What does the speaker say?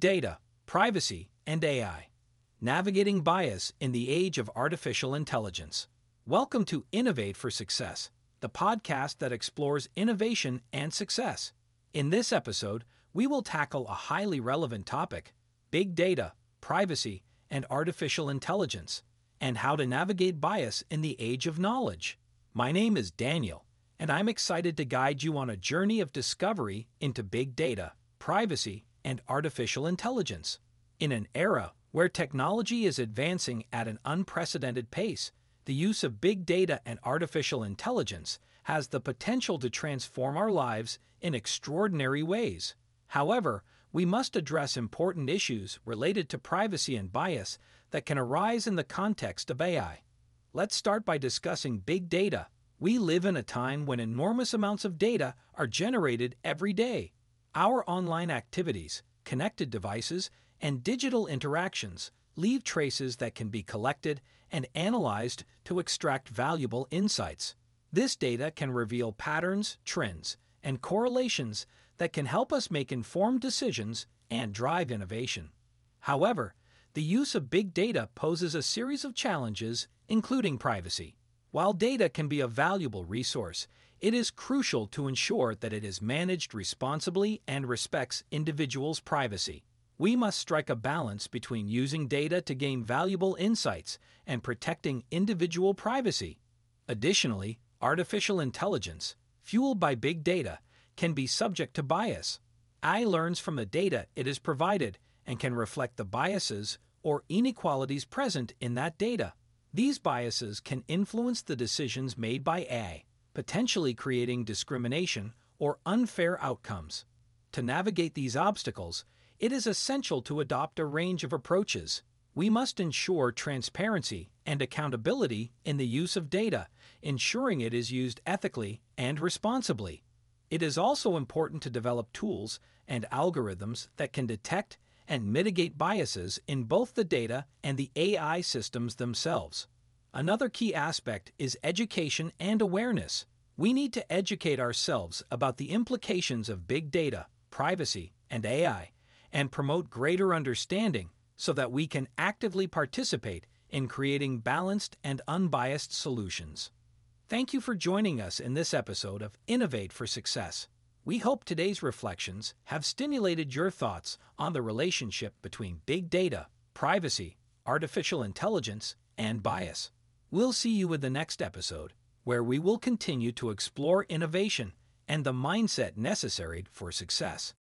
big data, privacy, and AI. Navigating bias in the age of artificial intelligence. Welcome to Innovate for Success, the podcast that explores innovation and success. In this episode, we will tackle a highly relevant topic, big data, privacy, and artificial intelligence, and how to navigate bias in the age of knowledge. My name is Daniel, and I'm excited to guide you on a journey of discovery into big data, privacy, and artificial intelligence. In an era where technology is advancing at an unprecedented pace, the use of big data and artificial intelligence has the potential to transform our lives in extraordinary ways. However, we must address important issues related to privacy and bias that can arise in the context of AI. Let's start by discussing big data. We live in a time when enormous amounts of data are generated every day. Our online activities, connected devices, and digital interactions leave traces that can be collected and analyzed to extract valuable insights. This data can reveal patterns, trends, and correlations that can help us make informed decisions and drive innovation. However, the use of big data poses a series of challenges, including privacy. While data can be a valuable resource, it is crucial to ensure that it is managed responsibly and respects individuals' privacy. We must strike a balance between using data to gain valuable insights and protecting individual privacy. Additionally, artificial intelligence, fueled by big data, can be subject to bias. AI learns from the data it is provided and can reflect the biases or inequalities present in that data. These biases can influence the decisions made by AI, potentially creating discrimination or unfair outcomes. To navigate these obstacles, it is essential to adopt a range of approaches. We must ensure transparency and accountability in the use of data, ensuring it is used ethically and responsibly. It is also important to develop tools and algorithms that can detect and mitigate biases in both the data and the AI systems themselves. Another key aspect is education and awareness. We need to educate ourselves about the implications of big data, privacy, and AI, and promote greater understanding so that we can actively participate in creating balanced and unbiased solutions. Thank you for joining us in this episode of Innovate for Success. We hope today's reflections have stimulated your thoughts on the relationship between big data, privacy, artificial intelligence, and bias. We'll see you in the next episode, where we will continue to explore innovation and the mindset necessary for success.